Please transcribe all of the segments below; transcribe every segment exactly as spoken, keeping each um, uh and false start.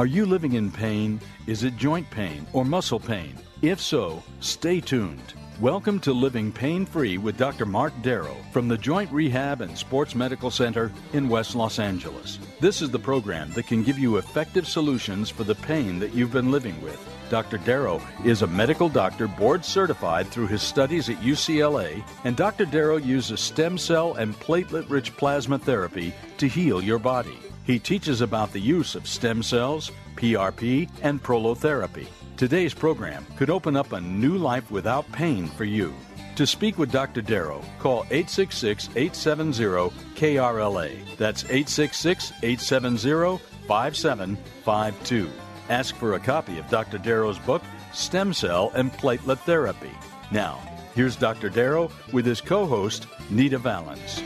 Are you living in pain? Is it joint pain or muscle pain? If so, stay tuned. Welcome to Living Pain-Free with Doctor Mark Darrow from the Joint Rehab and Sports Medical Center in West Los Angeles. This is the program that can give you effective solutions for the pain that you've been living with. Doctor Darrow is a medical doctor board certified through his studies at U C L A, and Doctor Darrow uses stem cell and platelet-rich plasma therapy to heal your body. He teaches about the use of stem cells, P R P, and prolotherapy. Today's program could open up a new life without pain for you. To speak with Doctor Darrow, call eight six six, eight seven zero, K R L A. That's eight six six, eight seven zero, five seven five two. Ask for a copy of Doctor Darrow's book, Stem Cell and Platelet Therapy. Now, here's Doctor Darrow with his co-host, Nita Valens.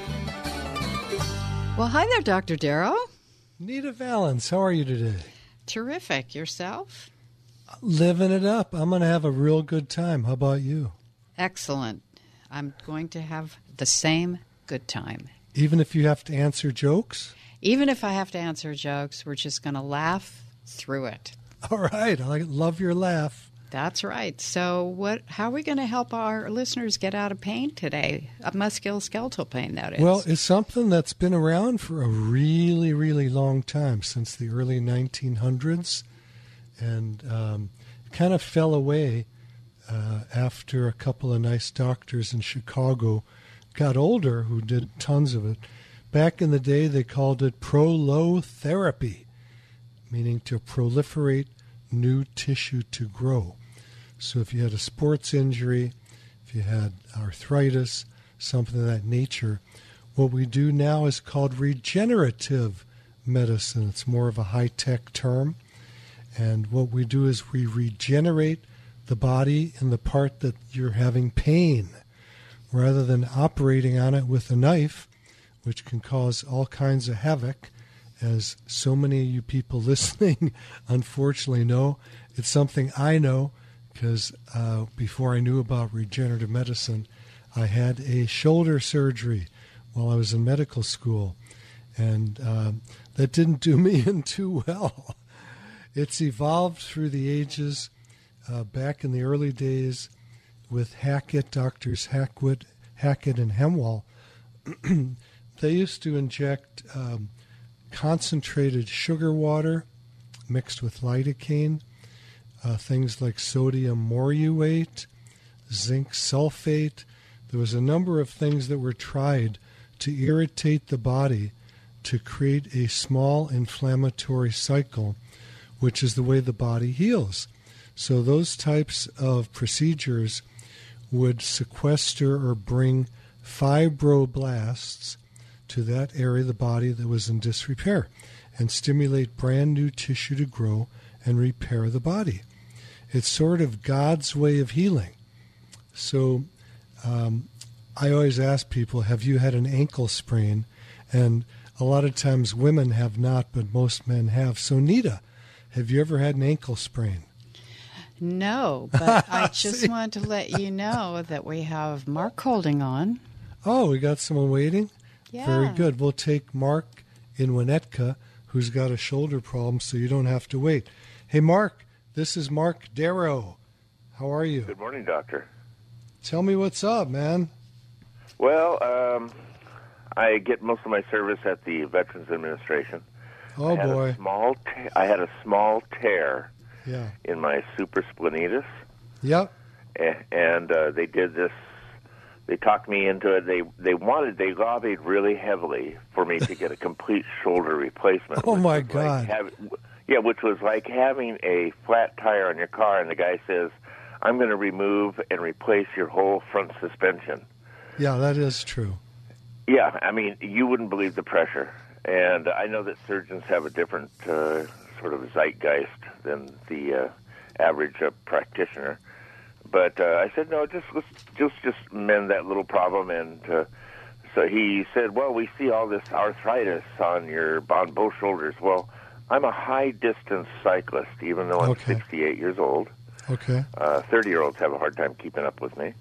Well, hi there, Doctor Darrow. Nita Valens, how are you today? Terrific. Yourself? Living it up. I'm going to have a real good time. How about you? Excellent. I'm going to have the same good time. Even if you have to answer jokes? Even if I have to answer jokes, we're just going to laugh through it. All right. I love your laugh. That's right. So what? How are we going to help our listeners get out of pain today? Of musculoskeletal pain, that is. Well, it's something that's been around for a really, really long time, since the early nineteen hundreds, and um, kind of fell away uh, after a couple of nice doctors in Chicago got older who did tons of it. Back in the day, they called it prolotherapy, meaning to proliferate new tissue to grow. So if you had a sports injury, if you had arthritis, something of that nature, what we do now is called regenerative medicine. It's more of a high-tech term. And what we do is we regenerate the body in the part that you're having pain, rather than operating on it with a knife, which can cause all kinds of havoc. As so many of you people listening, unfortunately, know, it's something I know because uh, before I knew about regenerative medicine, I had a shoulder surgery while I was in medical school, and uh, that didn't do me in too well. It's evolved through the ages. Uh, back in the early days with Hackett, doctors Hackwood, Hackett and Hemwall, they used to inject Um, concentrated sugar water mixed with lidocaine, uh, things like sodium moruate, zinc sulfate. There was a number of things that were tried to irritate the body to create a small inflammatory cycle, which is the way the body heals. So those types of procedures would sequester or bring fibroblasts to that area of the body that was in disrepair and stimulate brand new tissue to grow and repair the body. It's sort of God's way of healing. So um, I always ask people, have you had an ankle sprain? And a lot of times women have not, but most men have. So Nita, have you ever had an ankle sprain? No, but I just want to let you know that we have Mark holding on. Oh, we got someone waiting? Yeah. Very good. We'll take Mark in Winnetka, who's got a shoulder problem, so you don't have to wait. Hey, Mark, this is Mark Darrow. How are you? Good morning, Doctor. Tell me what's up, man. Well, um, I get most of my service at the Veterans Administration. Oh, I boy. Small te- I had a small tear yeah. in my suprasplenectomy. Yep. And, and uh, they did this. They talked me into it. They they wanted, they lobbied really heavily for me to get a complete shoulder replacement. Oh, my God. Like having, yeah, which was like having a flat tire on your car, and the guy says, I'm going to remove and replace your whole front suspension. Yeah, that is true. Yeah, I mean, you wouldn't believe the pressure. And I know that surgeons have a different uh, sort of zeitgeist than the uh, average uh, practitioner. But uh, I said, no, just let's just, just mend that little problem. And uh, so he said, well, we see all this arthritis on your, on both shoulders. Well, I'm a high-distance cyclist, even though I'm okay. sixty-eight years old. Okay. Uh, thirty-year-olds have a hard time keeping up with me.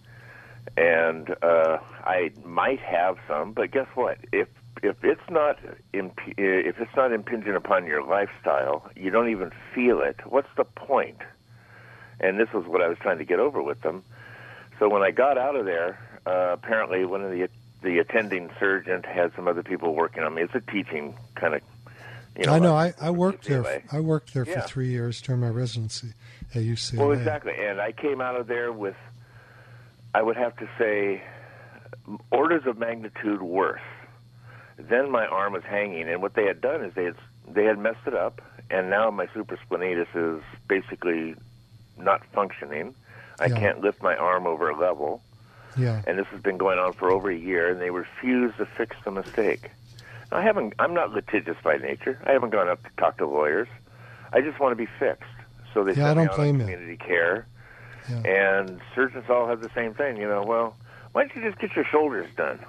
And uh, I might have some, but guess what? If if it's not imp- if it's not impinging upon your lifestyle, you don't even feel it. What's the point? And this was what I was trying to get over with them. So when I got out of there, uh, apparently one of the the attending surgeon had some other people working on me. It's a teaching kind of. You know, I know. I, I worked U C L A. there. I worked there yeah. for three years during my residency at U C L A. Well, exactly. And I came out of there with, I would have to say, orders of magnitude worse. Then my arm was hanging, and what they had done is they had they had messed it up, and now my supraspinatus is basically not functioning. I yeah. can't lift my arm over a level. Yeah. And this has been going on for over a year, and they refuse to fix the mistake. I haven't. I'm not litigious by nature. I haven't gone up to talk to lawyers. I just want to be fixed. So they yeah, send me out on community it. care, yeah. and surgeons all have the same thing. You know, well, why don't you just get your shoulders done?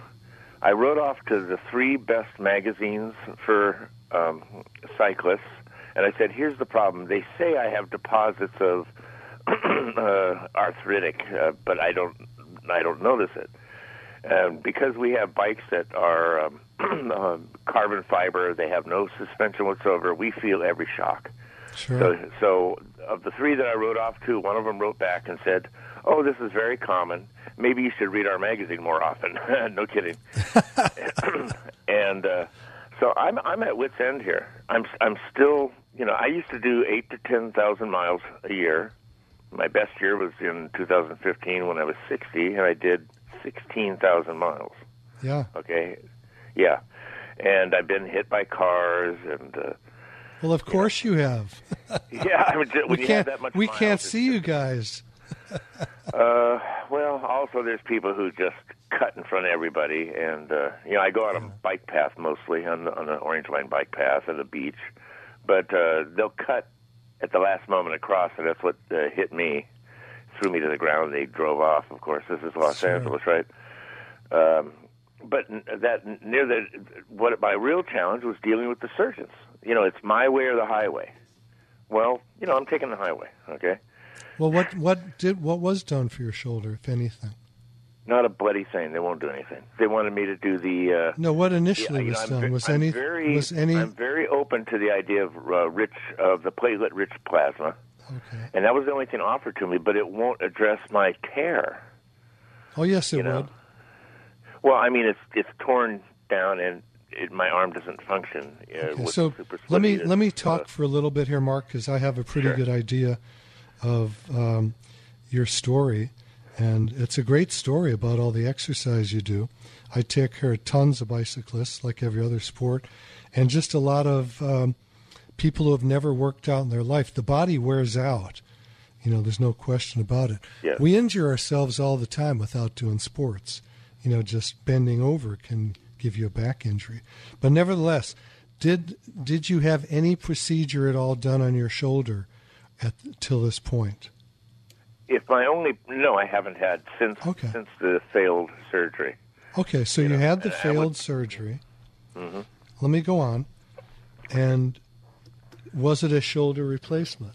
I wrote off to the three best magazines for um, cyclists, and I said, here's the problem. They say I have deposits of uh, arthritic, uh, but I don't. I don't notice it. Um, because we have bikes that are um, uh, carbon fiber, they have no suspension whatsoever, we feel every shock. Sure. So, so of the three that I wrote off to, one of them wrote back and said, oh, this is very common. Maybe you should read our magazine more often. No kidding. And uh, so I'm I'm at wit's end here. I'm I'm still, you know, I used to do eight to ten thousand miles a year. My best year was in two thousand fifteen when I was sixty, and I did sixteen thousand miles. Yeah. Okay. Yeah. And I've been hit by cars and... Uh, well, of course you, know. you have. yeah. I mean, when we you can't, have that much we miles, can't see you guys. uh, well, also there's people who just cut in front of everybody. And, uh, you know, I go on yeah. a bike path mostly, on, the, on an Orange Line bike path at the beach. But uh, they'll cut at the last moment across, and that's what uh, hit me. Threw me to the ground. They drove off. Of course, this is Los sure. Angeles, right? Um, but that near the what my real challenge was dealing with the surgeons. You know, it's my way or the highway. Well, you know, I'm taking the highway. Okay. Well, what what did what was done for your shoulder, if anything? Not a bloody thing. They won't do anything. They wanted me to do the. Uh, no, what initially yeah, was know, done I'm, was I'm any. Very, was any? I'm very open to the idea of uh, rich of the platelet-rich plasma. Okay. And that was the only thing offered to me, but it won't address my tear. Oh, yes, it you know? would. Well, I mean, it's it's torn down, and it, my arm doesn't function. Uh, okay, so let me let me talk uh, for a little bit here, Mark, because I have a pretty sure. good idea of um, your story, and it's a great story about all the exercise you do. I take care of tons of bicyclists, like every other sport, and just a lot of... Um, people who have never worked out in their life. The body wears out. You know, there's no question about it. Yes. We injure ourselves all the time without doing sports. You know, just bending over can give you a back injury. But nevertheless, did did you have any procedure at all done on your shoulder at till this point? If my only no, I haven't had since okay. since the failed surgery. Okay, so you, you know, had the failed would, surgery. Mm-hmm. Let me go on. And was it a shoulder replacement?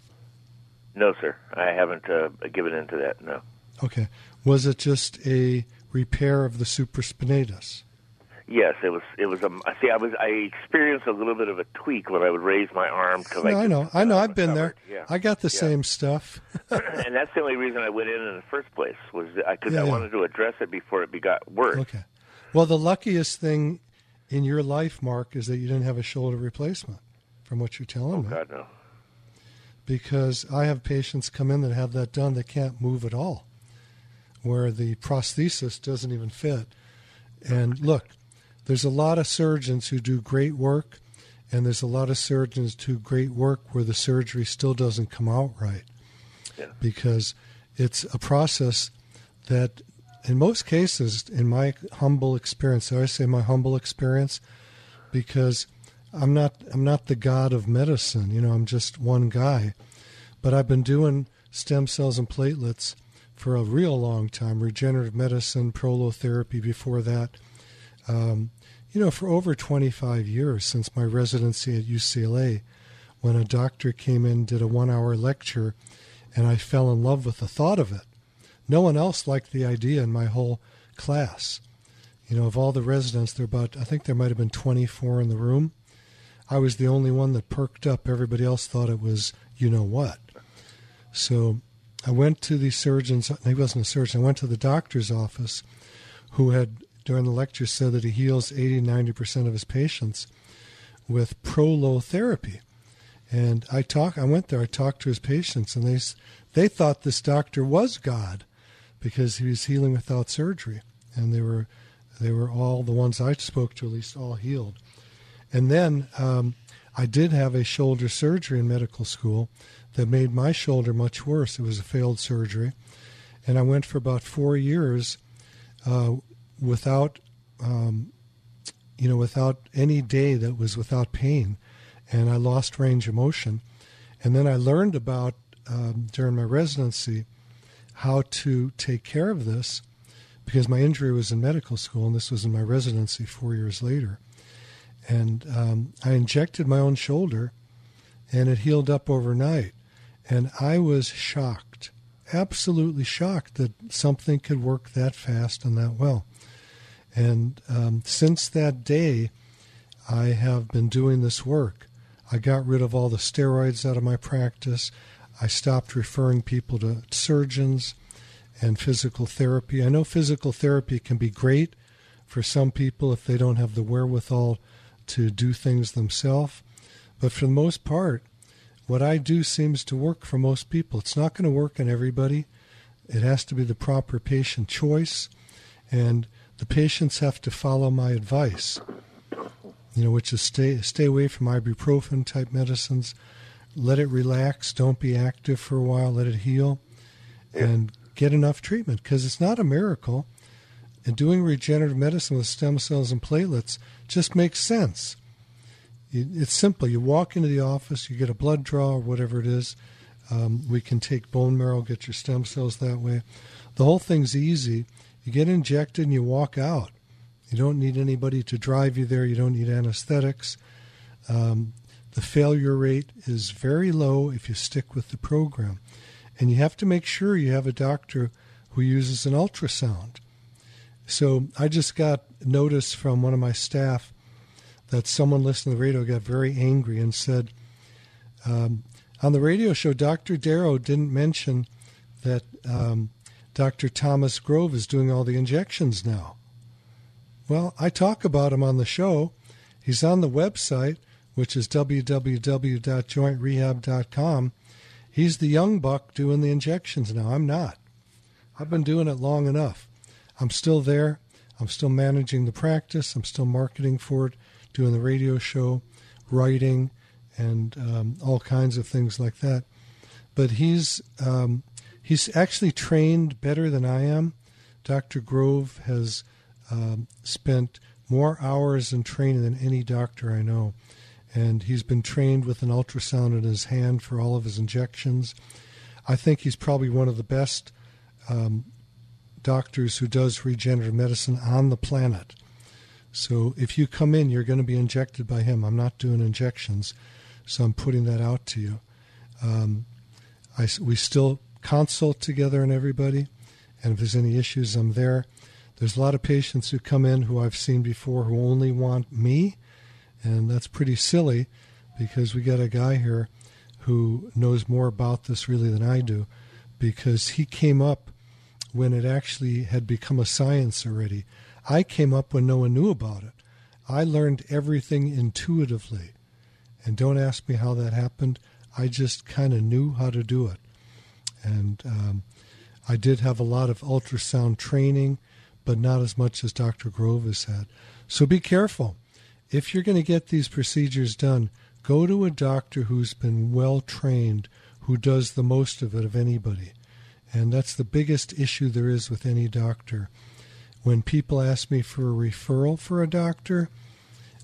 No, sir. I haven't uh, given into that, no. Okay. Was it just a repair of the supraspinatus? Yes, it was. It was a, see, I was. I experienced a little bit of a tweak when I would raise my arm. No, I, I know. I know. I've been covered. there. Yeah. I got the yeah. same stuff. And that's the only reason I went in in the first place, was because I, yeah, I yeah. wanted to address it before it got worse. Okay. Well, the luckiest thing in your life, Mark, is that you didn't have a shoulder replacement. From what you're telling oh, me. God, no. Because I have patients come in that have that done that can't move at all, where the prosthesis doesn't even fit. And look, there's a lot of surgeons who do great work, and there's a lot of surgeons who do great work where the surgery still doesn't come out right. Yeah. Because it's a process that, in most cases, in my humble experience, I say my humble experience, because I'm not I'm not the god of medicine. You know, I'm just one guy. But I've been doing stem cells and platelets for a real long time, regenerative medicine, prolotherapy before that, um, you know, for over twenty-five years since my residency at U C L A, when a doctor came in, did a one-hour lecture, and I fell in love with the thought of it. No one else liked the idea in my whole class. You know, of all the residents, there about I think there might have been twenty-four in the room. I was the only one that perked up. Everybody else thought it was you know what. So I went to the surgeon's, he wasn't a surgeon, I went to the doctor's office, who had during the lecture said that he heals eighty, ninety percent of his patients with prolotherapy. And I talk, I went there, I talked to his patients, and they they thought this doctor was God because he was healing without surgery. And they were they were all, the ones I spoke to at least, all healed. And then um, I did have a shoulder surgery in medical school that made my shoulder much worse. It was a failed surgery. And I went for about four years uh, without, um, you know, without any day that was without pain. And I lost range of motion. And then I learned about, um, during my residency, how to take care of this because my injury was in medical school and this was in my residency four years later. And um, I injected my own shoulder, and it healed up overnight. And I was shocked, absolutely shocked that something could work that fast and that well. And um, since that day, I have been doing this work. I got rid of all the steroids out of my practice. I stopped referring people to surgeons and physical therapy. I know physical therapy can be great for some people if they don't have the wherewithal to do things themselves. But for the most part, what I do seems to work for most people. It's not going to work on everybody. It has to be the proper patient choice. And the patients have to follow my advice, you know, which is stay stay away from ibuprofen-type medicines. Let it relax. Don't be active for a while. Let it heal. And get enough treatment because it's not a miracle. And doing regenerative medicine with stem cells and platelets just makes sense. It's simple. You walk into the office, you get a blood draw or whatever it is. Um, we can take bone marrow, get your stem cells that way. The whole thing's easy. You get injected and you walk out. You don't need anybody to drive you there. You don't need anesthetics. Um, the failure rate is very low if you stick with the program. And you have to make sure you have a doctor who uses an ultrasound. So I just got notice from one of my staff that someone listening to the radio got very angry and said, um, on the radio show, Doctor Darrow didn't mention that um, Doctor Thomas Grove is doing all the injections now. Well, I talk about him on the show. He's on the website, which is w w w dot joint rehab dot com. He's the young buck doing the injections now. I'm not. I've been doing it long enough. I'm still there. I'm still managing the practice. I'm still marketing for it, doing the radio show, writing, and um, all kinds of things like that. But he's um, he's actually trained better than I am. Doctor Grove has um, spent more hours in training than any doctor I know. And he's been trained with an ultrasound in his hand for all of his injections. I think he's probably one of the best um doctors who does regenerative medicine on the planet. So if you come in, you're going to be injected by him. I'm not doing injections, so I'm putting that out to you. Um, I, we still consult together and everybody, and if there's any issues, I'm there. There's a lot of patients who come in who I've seen before who only want me, and that's pretty silly because we got a guy here who knows more about this really than I do because he came up when it actually had become a science already. I came up when no one knew about it. I learned everything intuitively. And don't ask me how that happened. I just kind of knew how to do it. And um, I did have a lot of ultrasound training, but not as much as Doctor Grove has had. So be careful. If you're going to get these procedures done, go to a doctor who's been well-trained, who does the most of it of anybody. And that's the biggest issue there is with any doctor. When people ask me for a referral for a doctor,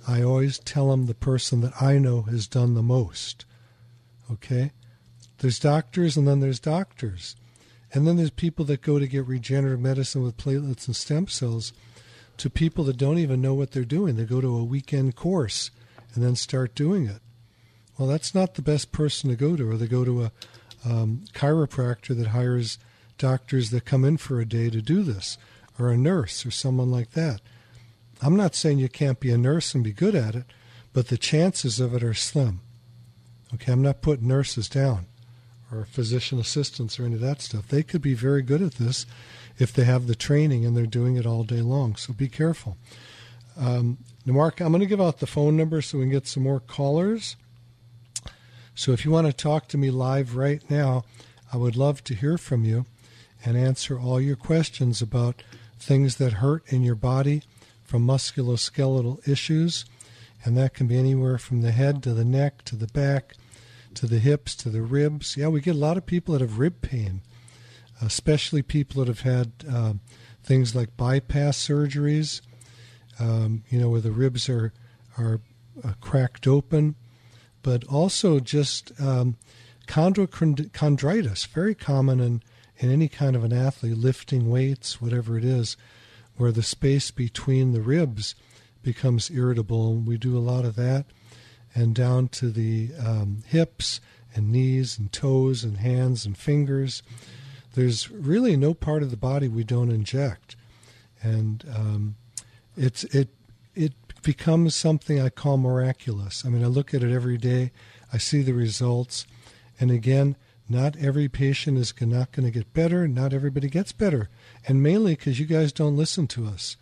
I always tell them the person that I know has done the most. Okay? There's doctors, and then there's doctors. And then there's people that go to get regenerative medicine with platelets and stem cells to people that don't even know what they're doing. They go to a weekend course and then start doing it. Well, that's not the best person to go to, or they go to a um, chiropractor that hires doctors that come in for a day to do this, or a nurse or someone like that. I'm not saying you can't be a nurse and be good at it, but the chances of it are slim. Okay, I'm not putting nurses down, or physician assistants, or any of that stuff. They could be very good at this if they have the training and they're doing it all day long. So be careful. Um, Mark, I'm going to give out the phone number so we can get some more callers. So if you want to talk to me live right now, I would love to hear from you and answer all your questions about things that hurt in your body from musculoskeletal issues. And that can be anywhere from the head to the neck to the back, to the hips, to the ribs. Yeah, we get a lot of people that have rib pain, especially people that have had uh, things like bypass surgeries, um, you know, where the ribs are, are uh, cracked open, but also just um, chondrochondritis, very common in, in any kind of an athlete, lifting weights, whatever it is, where the space between the ribs becomes irritable. And we do a lot of that. And down to the um, hips and knees and toes and hands and fingers. There's really no part of the body we don't inject. And um, it's it it becomes something I call miraculous. I mean, I look at it every day. I see the results. And again, not every patient is not going to get better. Not everybody gets better. And mainly because you guys don't listen to us.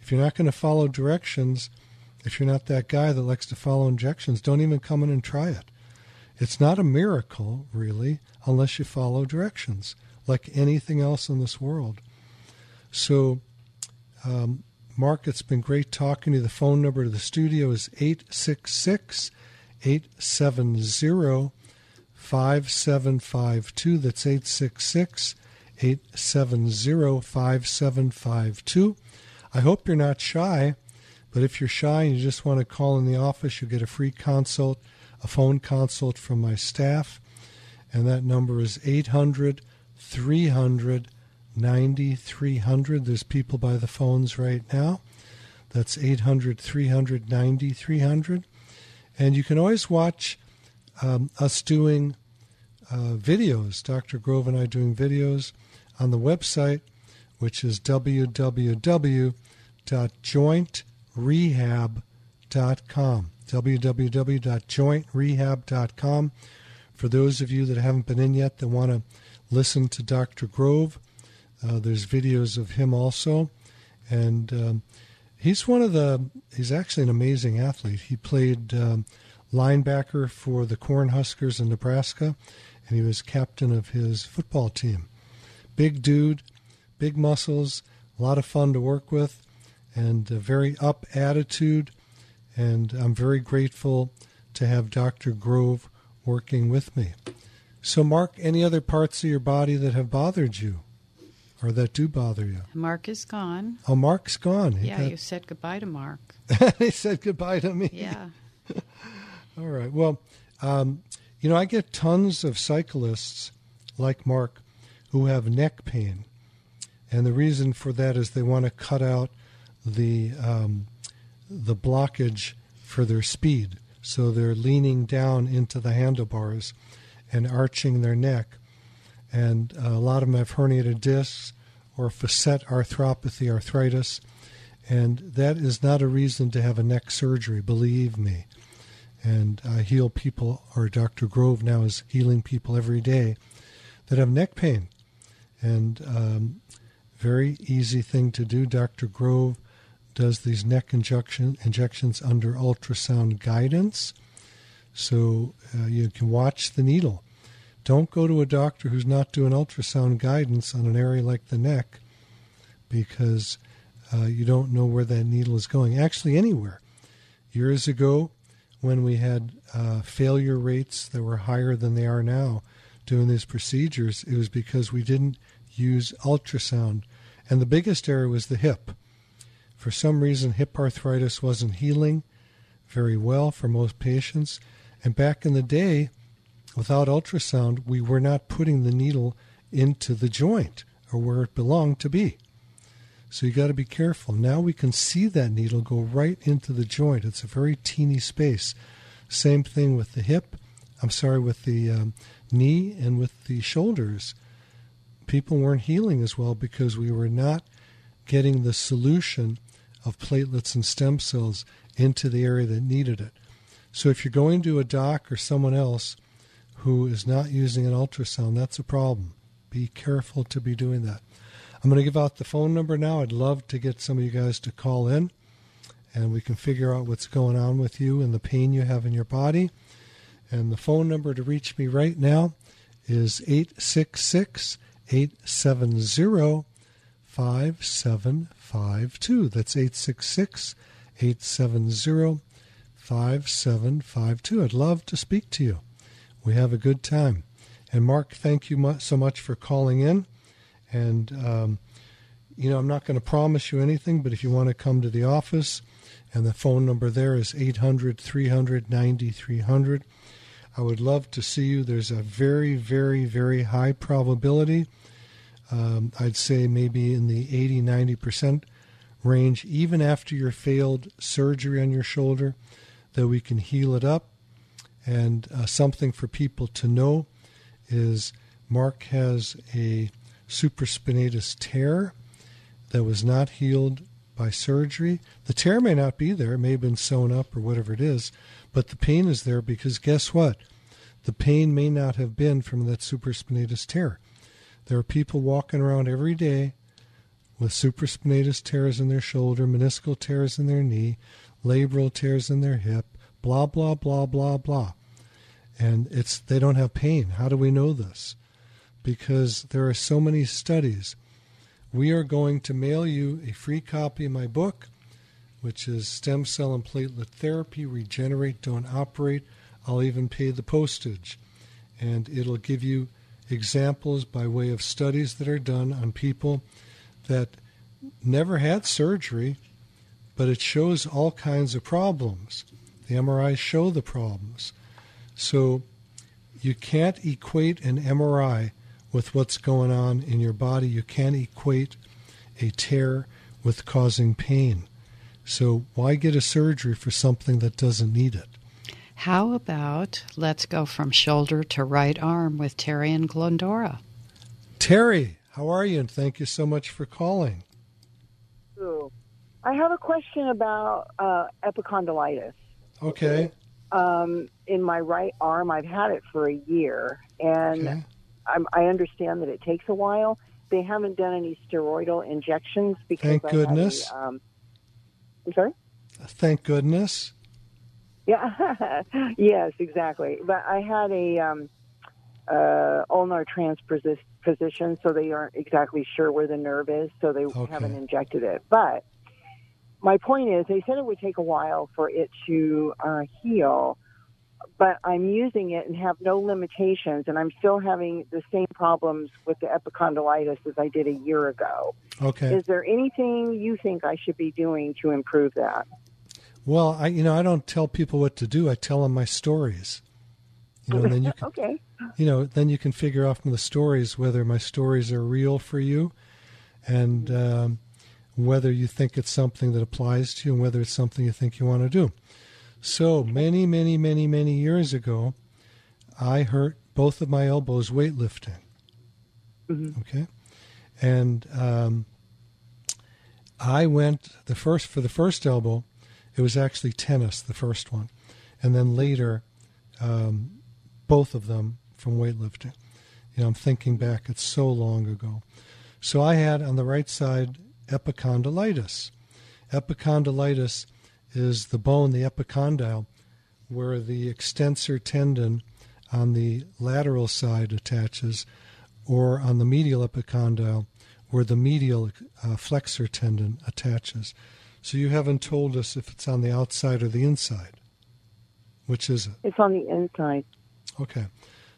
If you're not going to follow directions, if you're not that guy that likes to follow injections, don't even come in and try it. It's not a miracle, really, unless you follow directions, like anything else in this world. So, um, Mark, it's been great talking to you. The phone number to the studio is eight six six, eight seven zero, five seven five two. That's eight six six, eight seven zero, five seven five two. I hope you're not shy. But if you're shy and you just want to call in the office, you'll get a free consult, a phone consult from my staff. And that number is eight hundred, three hundred, ninety-three hundred. There's people by the phones right now. That's eight hundred, three hundred, ninety-three hundred. And you can always watch um, us doing uh, videos, Doctor Grove and I doing videos on the website, which is w w w dot joint rehab dot com, w w w dot joint rehab dot com. For those of you that haven't been in yet that want to listen to Doctor Grove, uh, there's videos of him also. And um, he's one of the, he's actually an amazing athlete. He played um, linebacker for the Cornhuskers in Nebraska, and he was captain of his football team. Big dude, big muscles, a lot of fun to work with, and a very up attitude. And I'm very grateful to have Doctor Grove working with me. So, Mark, any other parts of your body that have bothered you or that do bother you? Mark is gone. Oh, Mark's gone. Yeah, that... you said goodbye to Mark. He said goodbye to me. Yeah. All right. Well, um, you know, I get tons of cyclists like Mark who have neck pain. And the reason for that is they want to cut out the... Um, the blockage for their speed. So they're leaning down into the handlebars and arching their neck. And a lot of them have herniated discs or facet arthropathy, arthritis. And that is not a reason to have a neck surgery, believe me. And I heal people, or Doctor Grove now is healing people every day that have neck pain. And um, very easy thing to do. Doctor Grove does these neck injection, injections under ultrasound guidance. So uh, you can watch the needle. Don't go to a doctor who's not doing ultrasound guidance on an area like the neck, because uh, you don't know where that needle is going. Actually, anywhere. Years ago, when we had uh, failure rates that were higher than they are now doing these procedures, it was because we didn't use ultrasound. And the biggest area was the hip. For some reason, hip arthritis wasn't healing, very well for most patients. And back in the day, without ultrasound, we were not putting the needle into the joint or where it belonged to be. So you got to be careful. Now we can see that needle go right into the joint. It's a very teeny space. Same thing with the hip. I'm sorry, with the um, knee and with the shoulders. People weren't healing as well because we were not getting the solution of platelets and stem cells into the area that needed it. So if you're going to a doc or someone else who is not using an ultrasound, that's a problem. Be careful to be doing that. I'm going to give out the phone number now. I'd love to get some of you guys to call in, and we can figure out what's going on with you and the pain you have in your body. And the phone number to reach me right now is eight six six, eight seven zero, five seven five two. That's eight six six, eight seven zero, five seven five two. I'd love to speak to you. We have a good time. And Mark, thank you so much for calling in. And, um, you know, I'm not going to promise you anything, but if you want to come to the office, and the phone number there is eight hundred, three hundred, ninety-three hundred. I would love to see you. There's a very, very, very high probability. Um, I'd say maybe in the eighty, ninety percent range, even after your failed surgery on your shoulder, that we can heal it up. And uh, something for people to know is Mark has a supraspinatus tear that was not healed by surgery. The tear may not be there. It may have been sewn up or whatever it is, but the pain is there because guess what? The pain may not have been from that supraspinatus tear. There are people walking around every day with supraspinatus tears in their shoulder, meniscal tears in their knee, labral tears in their hip, blah, blah, blah, blah, blah. And it's they don't have pain. How do we know this? Because there are so many studies. We are going to mail you a free copy of my book, which is Stem Cell and Platelet Therapy, Regenerate, Don't Operate. I'll even pay the postage. And it'll give you examples by way of studies that are done on people that never had surgery, but it shows all kinds of problems. The M R Is show the problems. So you can't equate an M R I with what's going on in your body. You can't equate a tear with causing pain. So why get a surgery for something that doesn't need it? How about let's go from shoulder to right arm with Terry in Glendora. Terry, how are you? And thank you so much for calling. I have a question about uh, epicondylitis. Okay. Um, in my right arm, I've had it for a year, and okay. I'm, I understand that it takes a while. They haven't done any steroidal injections because thank I goodness. Had a, um, I'm sorry? Thank goodness. Yeah. Yes, exactly. But I had a um, uh, ulnar transposition, so they aren't exactly sure where the nerve is, so they okay. haven't injected it. But my point is, they said it would take a while for it to uh, heal, but I'm using it and have no limitations, and I'm still having the same problems with the epicondylitis as I did a year ago. Okay. Is there anything you think I should be doing to improve that? Well, I you know, I don't tell people what to do. I tell them my stories. You know, and then you can, okay. You know, then you can figure out from the stories whether my stories are real for you, and um, whether you think it's something that applies to you and whether it's something you think you want to do. So many, many, many, many years ago, I hurt both of my elbows weightlifting. Mm-hmm. Okay. And um, I went the first for the first elbow. It was actually tennis, the first one. And then later, um, both of them from weightlifting. You know, I'm thinking back. It's so long ago. So I had on the right side epicondylitis. Epicondylitis is the bone, the epicondyle, where the extensor tendon on the lateral side attaches, or on the medial epicondyle, where the medial uh, flexor tendon attaches. So you haven't told us if it's on the outside or the inside. Which is it? It's on the inside. Okay.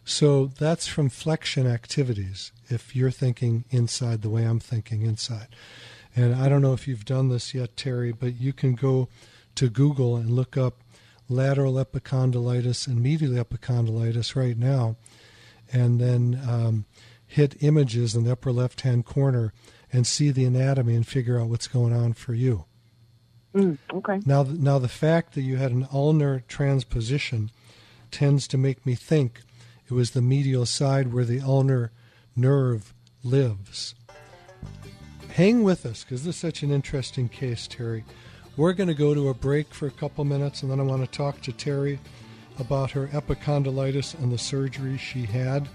So that's from flexion activities, if you're thinking inside the way I'm thinking inside. And I don't know if you've done this yet, Terry, but you can go to Google and look up lateral epicondylitis and medial epicondylitis right now, and then um, hit images in the upper left-hand corner and see the anatomy and figure out what's going on for you. Mm, okay. Now, now the fact that you had an ulnar transposition tends to make me think it was the medial side where the ulnar nerve lives. Hang with us, because this is such an interesting case, Terry. We're going to go to a break for a couple minutes, and then I want to talk to Terry about her epicondylitis and the surgery she had,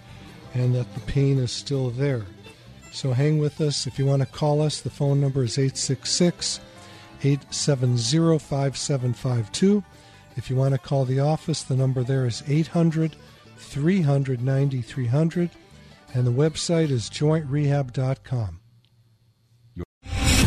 and that the pain is still there. So hang with us. If you want to call us, the phone number is eight six six, eight seven zero, five seven five two. If you want to call the office, the number there is eight hundred, three hundred, ninety-three hundred, and the website is joint rehab dot com.